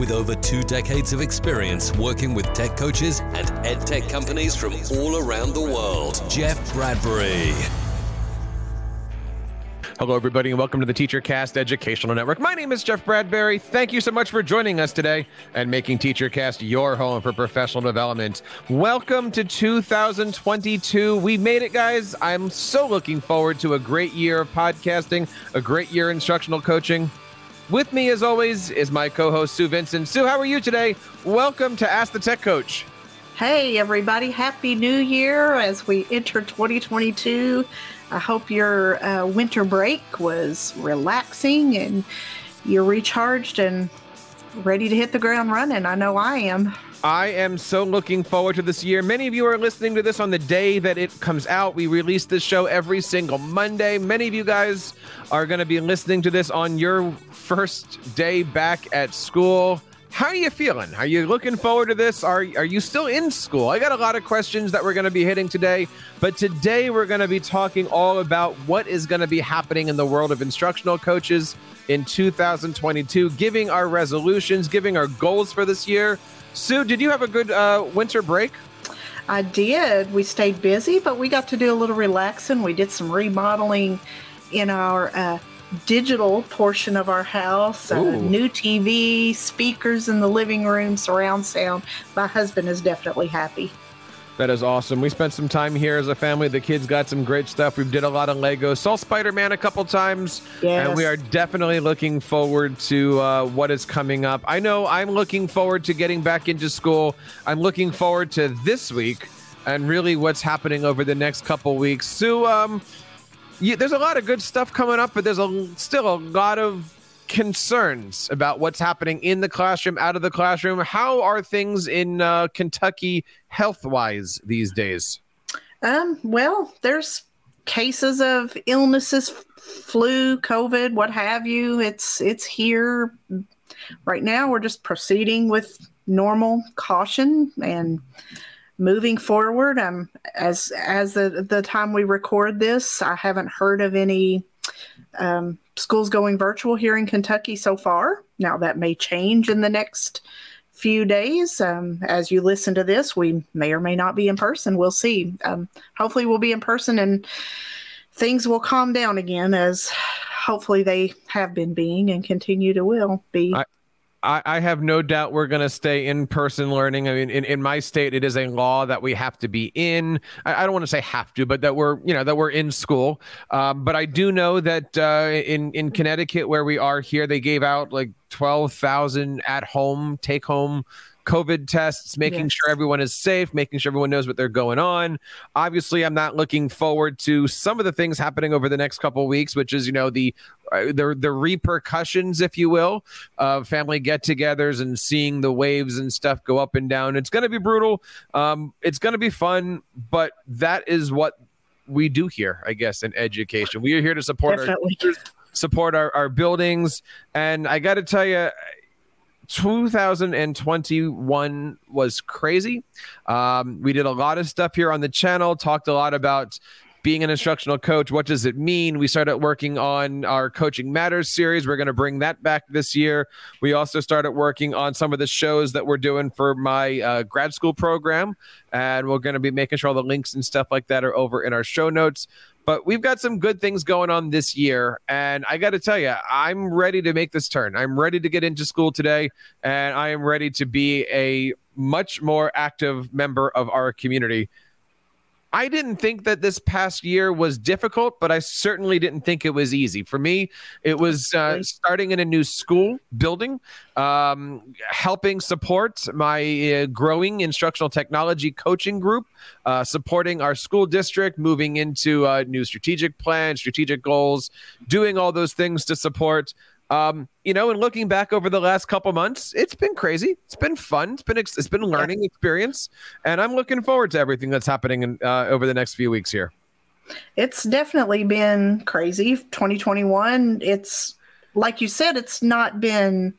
with over 2 decades of experience working with tech coaches and edtech companies from all around the world, Jeff Bradbury. Hello, everybody, and welcome to the TeacherCast Educational Network. My name is Jeff Bradbury. Thank you so much for joining us today and making TeacherCast your home for professional development. Welcome to 2022. We made it, guys. I'm so looking forward to a great year of podcasting, a great year of instructional coaching. With me, as always, is my co-host, Sue Vincent. Sue, how are you today? Welcome to Ask the Tech Coach. Hey, everybody. Happy New Year as we enter 2022. I hope your winter break was relaxing and you're recharged and ready to hit the ground running. I know I am. I am so looking forward to this year. Many of you are listening to this on the day that it comes out. We release this show every single Monday. Many of you guys are going to be listening to this on your first day back at school. How are you feeling? Are you looking forward to this? Are you still in school? I got a lot of questions that we're going to be hitting today, but today we're going to be talking all about what is going to be happening in the world of instructional coaches in 2022, giving our resolutions, giving our goals for this year. Sue, did you have a good winter break? I did. We stayed busy, but we got to do a little relaxing. We did some remodeling in our digital portion of our house, new TV, speakers in the living room, surround sound. My husband is definitely happy. That is awesome. We spent some time here as a family. The kids got some great stuff. We did a lot of Legos. Saw Spider-Man a couple times. Yes. And we are definitely looking forward to what is coming up. I know I'm looking forward to getting back into school. I'm looking forward to this week and really what's happening over the next couple weeks. Sue, there's a lot of good stuff coming up, but there's still a lot of concerns about what's happening in the classroom, out of the classroom. How are things in Kentucky health-wise these days? Well, there's cases of illnesses, flu, COVID, what have you. It's here. Right now, we're just proceeding with normal caution and moving forward. As the time we record this, I haven't heard of any schools going virtual here in Kentucky so far. Now that may change in the next few days. As you listen to this, we may or may not be in person. We'll see. Hopefully we'll be in person and things will calm down again, as hopefully they have been being and continue to will be. I have no doubt we're going to stay in-person learning. I mean, in my state, it is a law that we have to be in. I don't want to say have to, but that we're in school. But I do know that in Connecticut, where we are here, they gave out like 12,000 at-home, take-home COVID tests, making sure everyone is safe, making sure everyone knows what they're going on. Obviously, I'm not looking forward to some of the things happening over the next couple of weeks, which is, the repercussions, if you will, of family get-togethers and seeing the waves and stuff go up and down. It's going to be brutal. It's going to be fun, but that is what we do here, I guess, in education. We are here to support our teachers, support our buildings, and I got to tell you, 2021 was crazy. We did a lot of stuff here on the channel, talked a lot about being an instructional coach. What does it mean? We started working on our Coaching Matters series. We're going to bring that back this year. We also started working on some of the shows that we're doing for my grad school program, and we're going to be making sure all the links and stuff like that are over in our show notes. But we've got some good things going on this year, and I got to tell you, I'm ready to make this turn. I'm ready to get into school today, and I am ready to be a much more active member of our community. I didn't think that this past year was difficult, but I certainly didn't think it was easy. For me, it was starting in a new school building, helping support my growing instructional technology coaching group, supporting our school district, moving into a new strategic plan, strategic goals, doing all those things to support And looking back over the last couple months, it's been crazy. It's been fun. It's been learning experience, and I'm looking forward to everything that's happening over the next few weeks here. It's definitely been crazy. 2021. It's like you said, it's not been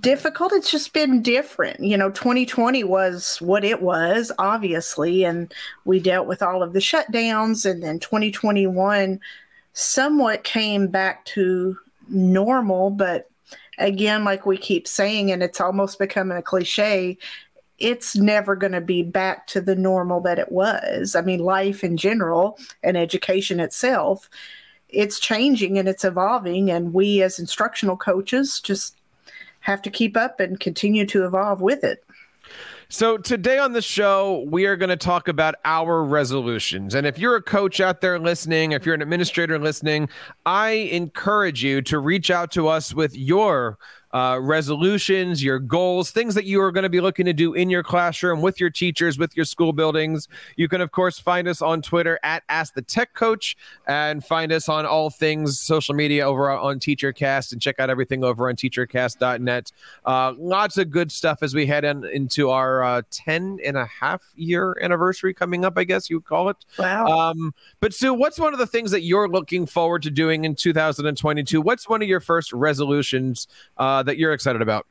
difficult. It's just been different. 2020 was what it was, obviously, and we dealt with all of the shutdowns, and then 2021 somewhat came back to normal. But again, like we keep saying, and it's almost becoming a cliche, it's never going to be back to the normal that it was. I mean, life in general and education itself, it's changing and it's evolving. And we as instructional coaches just have to keep up and continue to evolve with it. So today on the show, we are going to talk about our resolutions. And if you're a coach out there listening, if you're an administrator listening, I encourage you to reach out to us with your resolutions, your goals, things that you are going to be looking to do in your classroom, with your teachers, with your school buildings. You can, of course, find us on Twitter at Ask the Tech Coach, and find us on all things social media over on TeacherCast, and check out everything over on TeacherCast.net. Lots of good stuff as we head into our 10.5-year anniversary coming up, I guess you would call it. Wow. But Sue, what's one of the things that you're looking forward to doing in 2022? What's one of your first resolutions that you're excited about?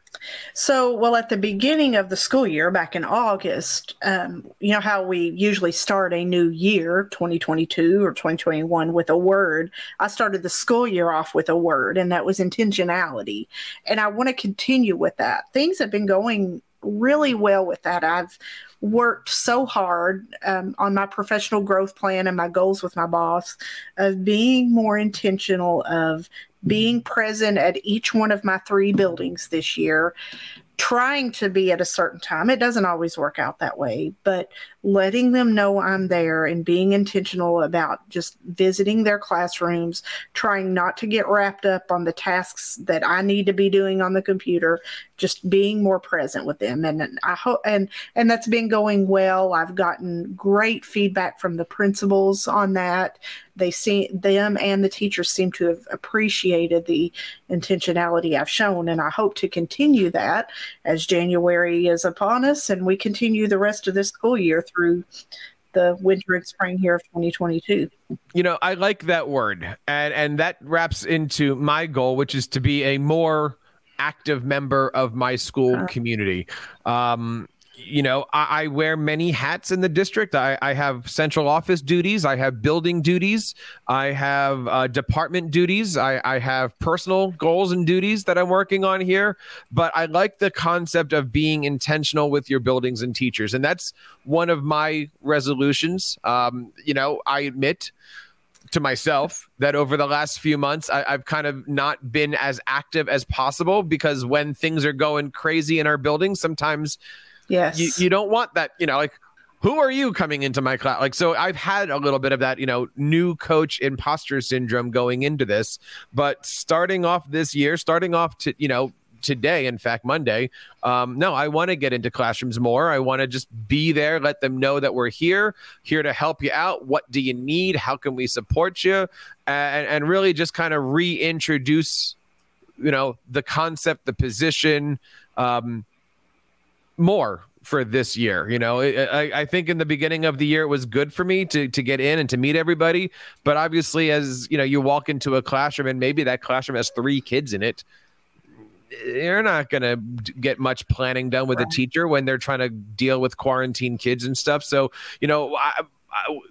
So, at the beginning of the school year, back in August, you know how we usually start a new year, 2022 or 2021, with a word. I started the school year off with a word, and that was intentionality. And I want to continue with that. Things have been going really well with that. I've worked so hard on my professional growth plan and my goals with my boss of being more intentional, of being present at each one of my 3 buildings this year, trying to be at a certain time. It doesn't always work out that way, but letting them know I'm there and being intentional about just visiting their classrooms, trying not to get wrapped up on the tasks that I need to be doing on the computer, just being more present with them. And I hope, and that's been going well. I've gotten great feedback from the principals on that. Them and the teachers seem to have appreciated the intentionality I've shown, and I hope to continue that as January is upon us and we continue the rest of this school year through the winter and spring here of 2022. I like that word, and that wraps into my goal, which is to be a more active member of my school community. I wear many hats in the district. I have central office duties. I have building duties. I have department duties. I have personal goals and duties that I'm working on here. But I like the concept of being intentional with your buildings and teachers. And that's one of my resolutions. I admit to myself that over the last few months, I've kind of not been as active as possible, because when things are going crazy in our buildings, sometimes yes, you don't want that, who are you coming into my class? So I've had a little bit of that, new coach imposter syndrome going into this, but today, in fact, Monday, I want to get into classrooms more. I want to just be there, let them know that we're here to help you out. What do you need? How can we support you? And really just kind of reintroduce, the concept, the position, more for this year. I think in the beginning of the year, it was good for me to get in and to meet everybody. But obviously, as you walk into a classroom and maybe that classroom has 3 kids in it, you're not going to get much planning done with a teacher when they're trying to deal with quarantine kids and stuff. So,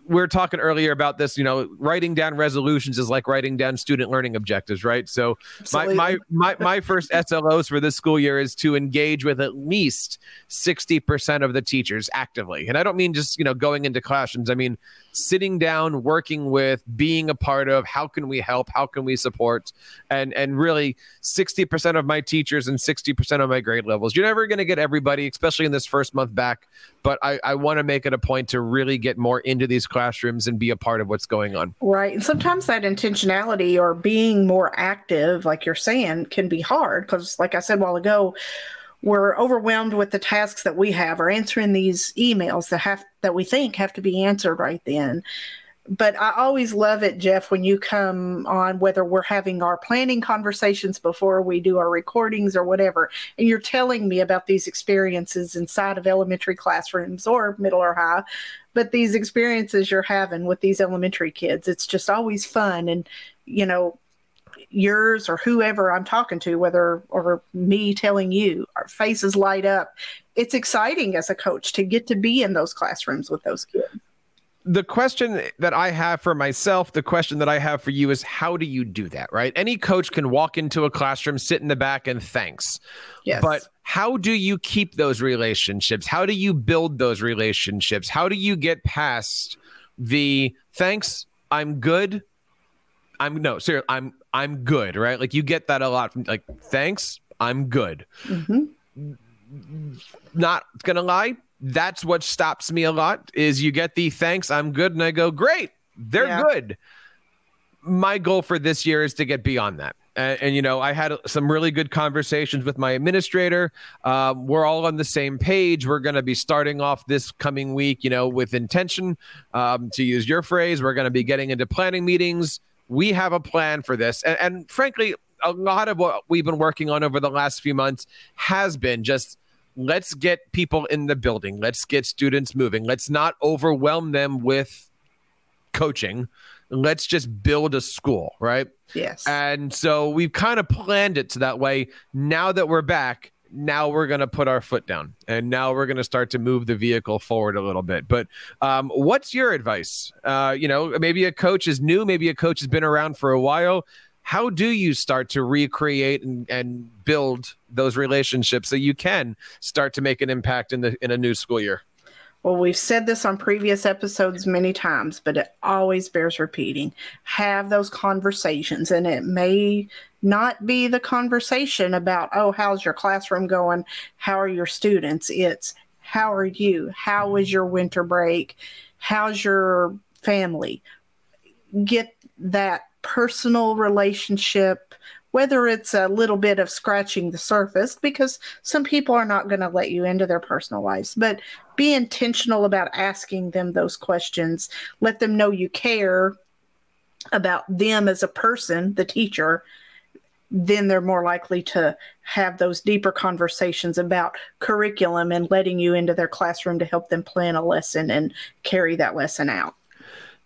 we were talking earlier about this, writing down resolutions is like writing down student learning objectives, right? So my first SLOs for this school year is to engage with at least 60% of the teachers actively. And I don't mean just, going into classrooms. I mean, sitting down, working with, being a part of, how can we help? How can we support? And really 60% of my teachers and 60% of my grade levels. You're never going to get everybody, especially in this first month back. But I want to make it a point to really get more into these classrooms and be a part of what's going on. Right. And sometimes that intentionality or being more active, like you're saying, can be hard because, like I said a while ago, we're overwhelmed with the tasks that we have or answering these emails that we think have to be answered right then. But I always love it, Jeff, when you come on, whether we're having our planning conversations before we do our recordings or whatever, and you're telling me about these experiences inside of elementary classrooms or middle or high, but these experiences you're having with these elementary kids, it's just always fun. And, you know, yours or whoever I'm talking to, whether or me telling you, our faces light up. It's exciting as a coach to get to be in those classrooms with those kids. The question that I have for myself, the question that I have for you is, how do you do that, right? Any coach can walk into a classroom, sit in the back, and thanks. Yes. But how do you keep those relationships? How do you build those relationships? How do you get past the thanks, I'm good, I'm good, right? Like, you get that a lot from, like, thanks, I'm good. Mm-hmm. Not gonna lie, that's what stops me a lot, is you get the thanks, I'm good, and I go, great, they're good. My goal for this year is to get beyond that. And you know, I had some really good conversations with my administrator. We're all on the same page. We're going to be starting off this coming week, you know, with intention, to use your phrase. We're going to be getting into planning meetings. We have a plan for this. And frankly, a lot of what we've been working on over the last few months has been just, let's get people in the building. Let's get students moving. Let's not overwhelm them with coaching. Let's just build a school, right? Yes. And so we've kind of planned it so that way. Now that we're back, now we're going to put our foot down, and now we're going to start to move the vehicle forward a little bit. But what's your advice? You know, maybe a coach is new, maybe a coach has been around for a while. How do you start to recreate and build those relationships so you can start to make an impact in a new school year? Well, we've said this on previous episodes many times, but it always bears repeating. Have those conversations, and it may not be the conversation about, oh, how's your classroom going? How are your students? It's, how are you? How was your winter break? How's your family? Get that personal relationship, whether it's a little bit of scratching the surface, because some people are not going to let you into their personal lives, but be intentional about asking them those questions. Let them know you care about them as a person, the teacher. Then they're more likely to have those deeper conversations about curriculum and letting you into their classroom to help them plan a lesson and carry that lesson out.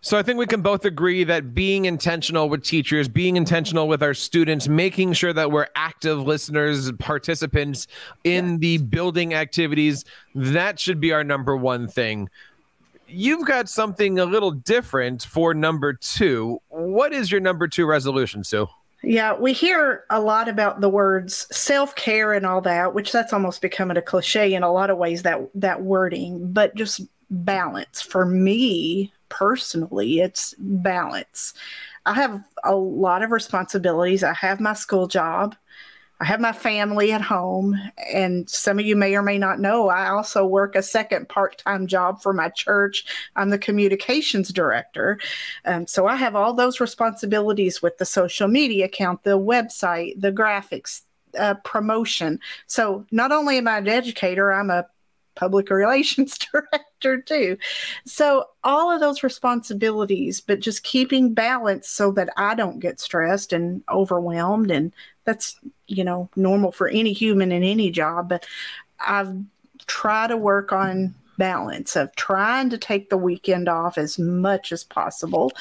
So I think we can both agree that being intentional with teachers, being intentional with our students, making sure that we're active listeners, participants in the building activities, that should be our number one thing. You've got something a little different for number two. What is your number two resolution, Sue? Yeah, we hear a lot about the words self-care and all that, which that's almost becoming a cliche in a lot of ways, that wording, but just balance. For me, personally, it's balance. I have a lot of responsibilities. I have my school job. I have my family at home. And some of you may or may not know, I also work a second part-time job for my church. I'm the communications director. So I have all those responsibilities with the social media account, the website, the graphics, promotion. So not only am I an educator, I'm a public relations director too. So all of those responsibilities, but just keeping balance so that I don't get stressed and overwhelmed. And that's, you know, normal for any human in any job. But I've tried to work on balance of trying to take the weekend off as much as possible.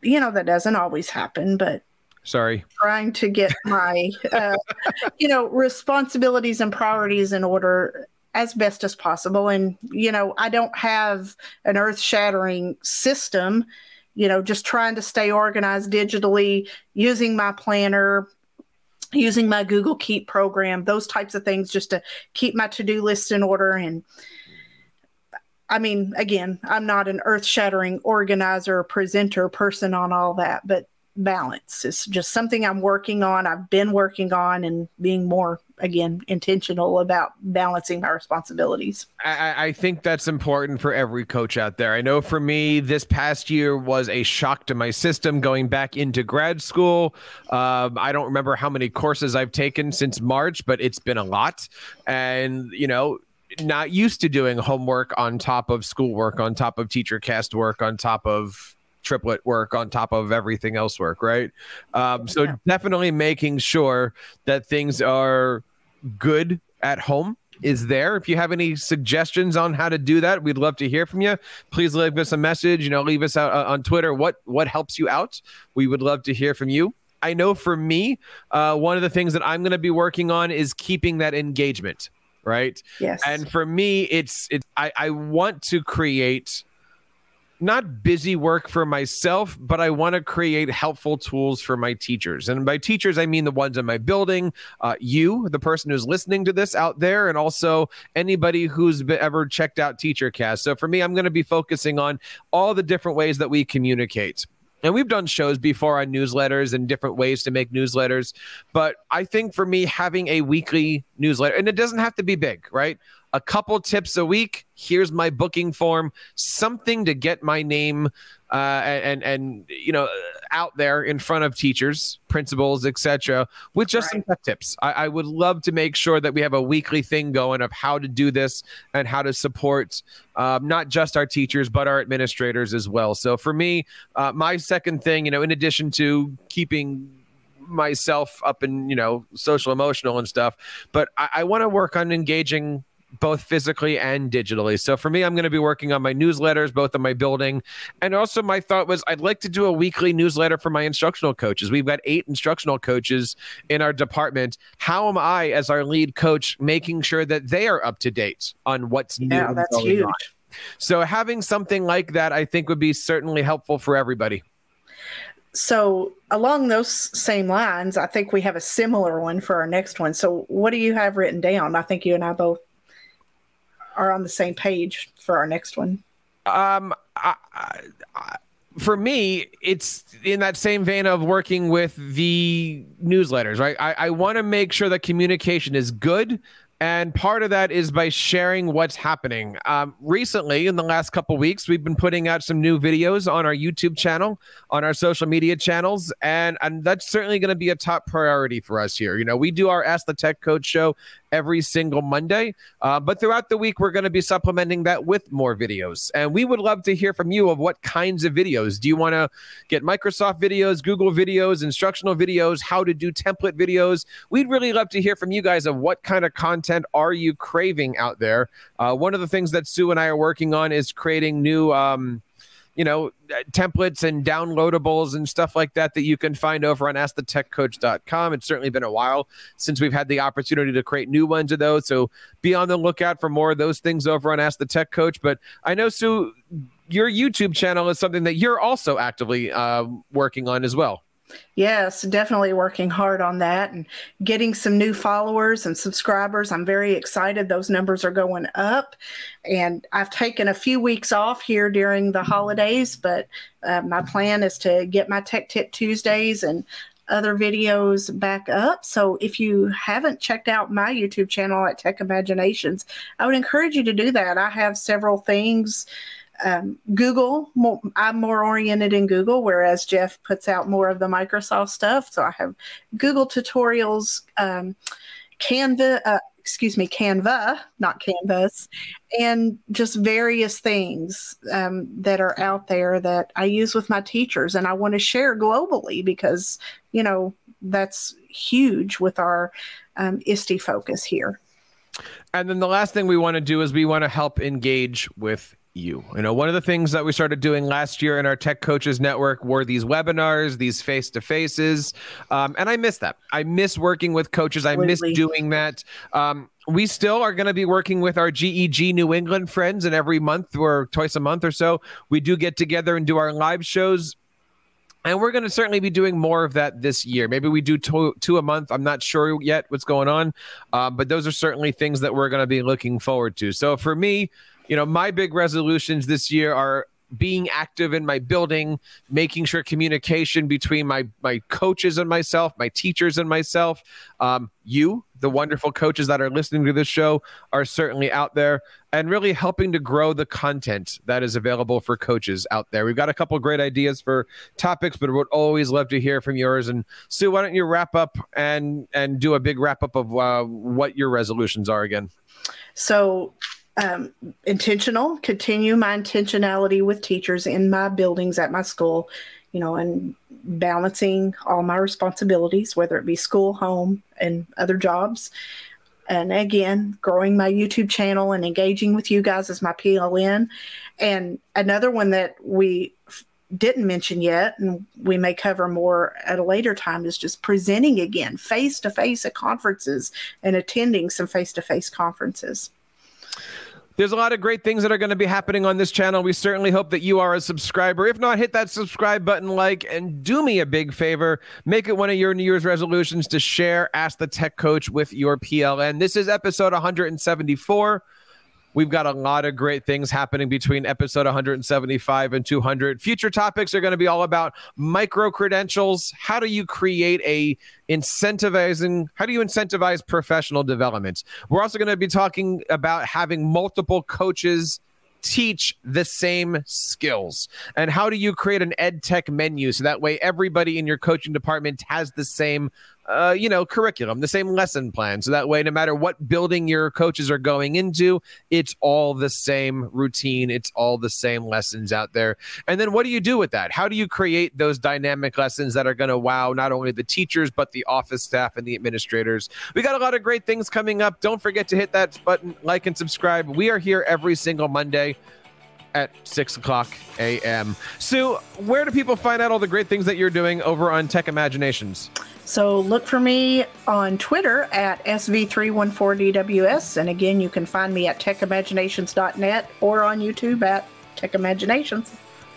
You know, that doesn't always happen, but trying to get my, you know, responsibilities and priorities in order as best as possible. And, you know, I don't have an earth-shattering system, you know, just trying to stay organized digitally, using my planner, using my Google Keep program, those types of things just to keep my to-do list in order. And I mean, again, I'm not an earth-shattering organizer, presenter, person on all that, but balance is just something I'm working on. I've been working on and being more, again, intentional about balancing my responsibilities. I think that's important for every coach out there. I know for me, this past year was a shock to my system going back into grad school. I don't remember how many courses I've taken since March, but it's been a lot. And, you know, not used to doing homework on top of schoolwork, on top of TeacherCast work, on top of triplet work, on top of everything else work, right? So definitely making sure that things are good at home is there. If you have any suggestions on how to do that, we'd love to hear from you. Please leave us a message, leave us out on Twitter. What helps you out? We would love to hear from you. I know for me, one of the things that I'm going to be working on is keeping that engagement, right? Yes. And for me, I want to create not busy work for myself, but I want to create helpful tools for my teachers. And by teachers, I mean the ones in my building, you, the person who's listening to this out there, and also anybody who's ever checked out TeacherCast. So for me, I'm going to be focusing on all the different ways that we communicate. And we've done shows before on newsletters and different ways to make newsletters. But I think for me, having a weekly newsletter, and it doesn't have to be big, right? A couple tips a week. Here's my booking form, something to get my name and out there in front of teachers, principals, etc. with just some tech tips. I would love to make sure that we have a weekly thing going of how to do this and how to support not just our teachers, but our administrators as well. So for me, my second thing, in addition to keeping myself up in, social, emotional and stuff, but I want to work on engaging both physically and digitally. So for me, I'm going to be working on my newsletters, both in my building. And also my thought was I'd like to do a weekly newsletter for my instructional coaches. We've got 8 instructional coaches in our department. How am I, as our lead coach, making sure that they are up to date on what's new? Yeah, that's huge. So having something like that, I think would be certainly helpful for everybody. So along those same lines, I think we have a similar one for our next one. So what do you have written down? I think you and I both are on the same page for our next one. For me, it's in that same vein of working with the newsletters, right? I want to make sure that communication is good. And part of that is by sharing what's happening. Recently, in the last couple of weeks, we've been putting out some new videos on our YouTube channel, on our social media channels, and that's certainly going to be a top priority for us here. We do our Ask the Tech Coach show every single Monday, but throughout the week, we're going to be supplementing that with more videos. And we would love to hear from you of what kinds of videos. Do you want to get Microsoft videos, Google videos, instructional videos, how to do template videos? We'd really love to hear from you guys of what kind of content are you craving out there. One of the things that Sue and I are working on is creating new templates and downloadables and stuff like that you can find over on askthetechcoach.com. It's certainly been a while since we've had the opportunity to create new ones of those, so be on the lookout for more of those things over on Ask the Tech Coach. But I know, Sue, your YouTube channel is something that you're also actively working on as well. Yes, definitely working hard on that and getting some new followers and subscribers. I'm very excited. Those numbers are going up. And I've taken a few weeks off here during the holidays, but my plan is to get my Tech Tip Tuesdays and other videos back up. So if you haven't checked out my YouTube channel at Tech Imaginations, I would encourage you to do that. I have several things. Google, I'm more oriented in Google, whereas Jeff puts out more of the Microsoft stuff. So I have Google tutorials, Canva, not Canvas, and just various things that are out there that I use with my teachers. And I want to share globally because, that's huge with our ISTE focus here. And then the last thing we want to do is we want to help engage with you. One of the things that we started doing last year in our Tech Coaches Network were these webinars, these face-to-faces. And I miss that. I miss working with coaches. I miss doing that. We still are going to be working with our GEG New England friends. And every month or twice a month or so, we do get together and do our live shows. And we're going to certainly be doing more of that this year. Maybe we do two a month. I'm not sure yet what's going on. But those are certainly things that we're going to be looking forward to. So for me, my big resolutions this year are being active in my building, making sure communication between my coaches and myself, my teachers and myself. You, the wonderful coaches that are listening to this show, are certainly out there and really helping to grow the content that is available for coaches out there. We've got a couple of great ideas for topics, but we'd always love to hear from yours. And Sue, why don't you wrap up and do a big wrap up of what your resolutions are again? So intentional, continue my intentionality with teachers in my buildings at my school, you know, and balancing all my responsibilities, whether it be school, home, and other jobs. And again, growing my YouTube channel and engaging with you guys as my PLN. And another one that we didn't mention yet, and we may cover more at a later time, is just presenting again, face-to-face at conferences and attending some face-to-face conferences. There's a lot of great things that are going to be happening on this channel. We certainly hope that you are a subscriber. If not, hit that subscribe button, like, and do me a big favor. Make it one of your New Year's resolutions to share Ask the Tech Coach with your PLN. This is episode 174. We've got a lot of great things happening between episode 175 and 200. Future topics are going to be all about micro-credentials. How do you create how do you incentivize professional development? We're also going to be talking about having multiple coaches teach the same skills, and how do you create an ed tech menu so that way everybody in your coaching department has the same curriculum, the same lesson plan, so that way no matter what building your coaches are going into, it's all the same routine, it's all the same lessons out there. And then what do you do with that? How do you create those dynamic lessons that are going to wow not only the teachers but the office staff and the administrators? We got a lot of great things coming up. Don't forget to hit that button, like, and subscribe. We are here every single Monday at 6:00 a.m. Sue, where do people find out all the great things that you're doing over on Tech Imaginations? So look for me on Twitter at SV314DWS. And again, you can find me at techimaginations.net or on YouTube at Tech Imaginations.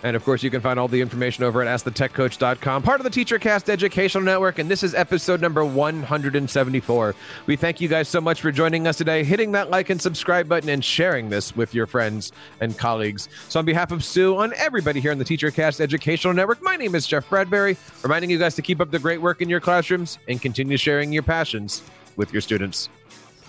And of course, you can find all the information over at askthetechcoach.com, part of the TeacherCast Educational Network. And this is episode number 174. We thank you guys so much for joining us today, hitting that like and subscribe button, and sharing this with your friends and colleagues. So on behalf of Sue, on everybody here on the TeacherCast Educational Network, my name is Jeff Bradbury, reminding you guys to keep up the great work in your classrooms and continue sharing your passions with your students.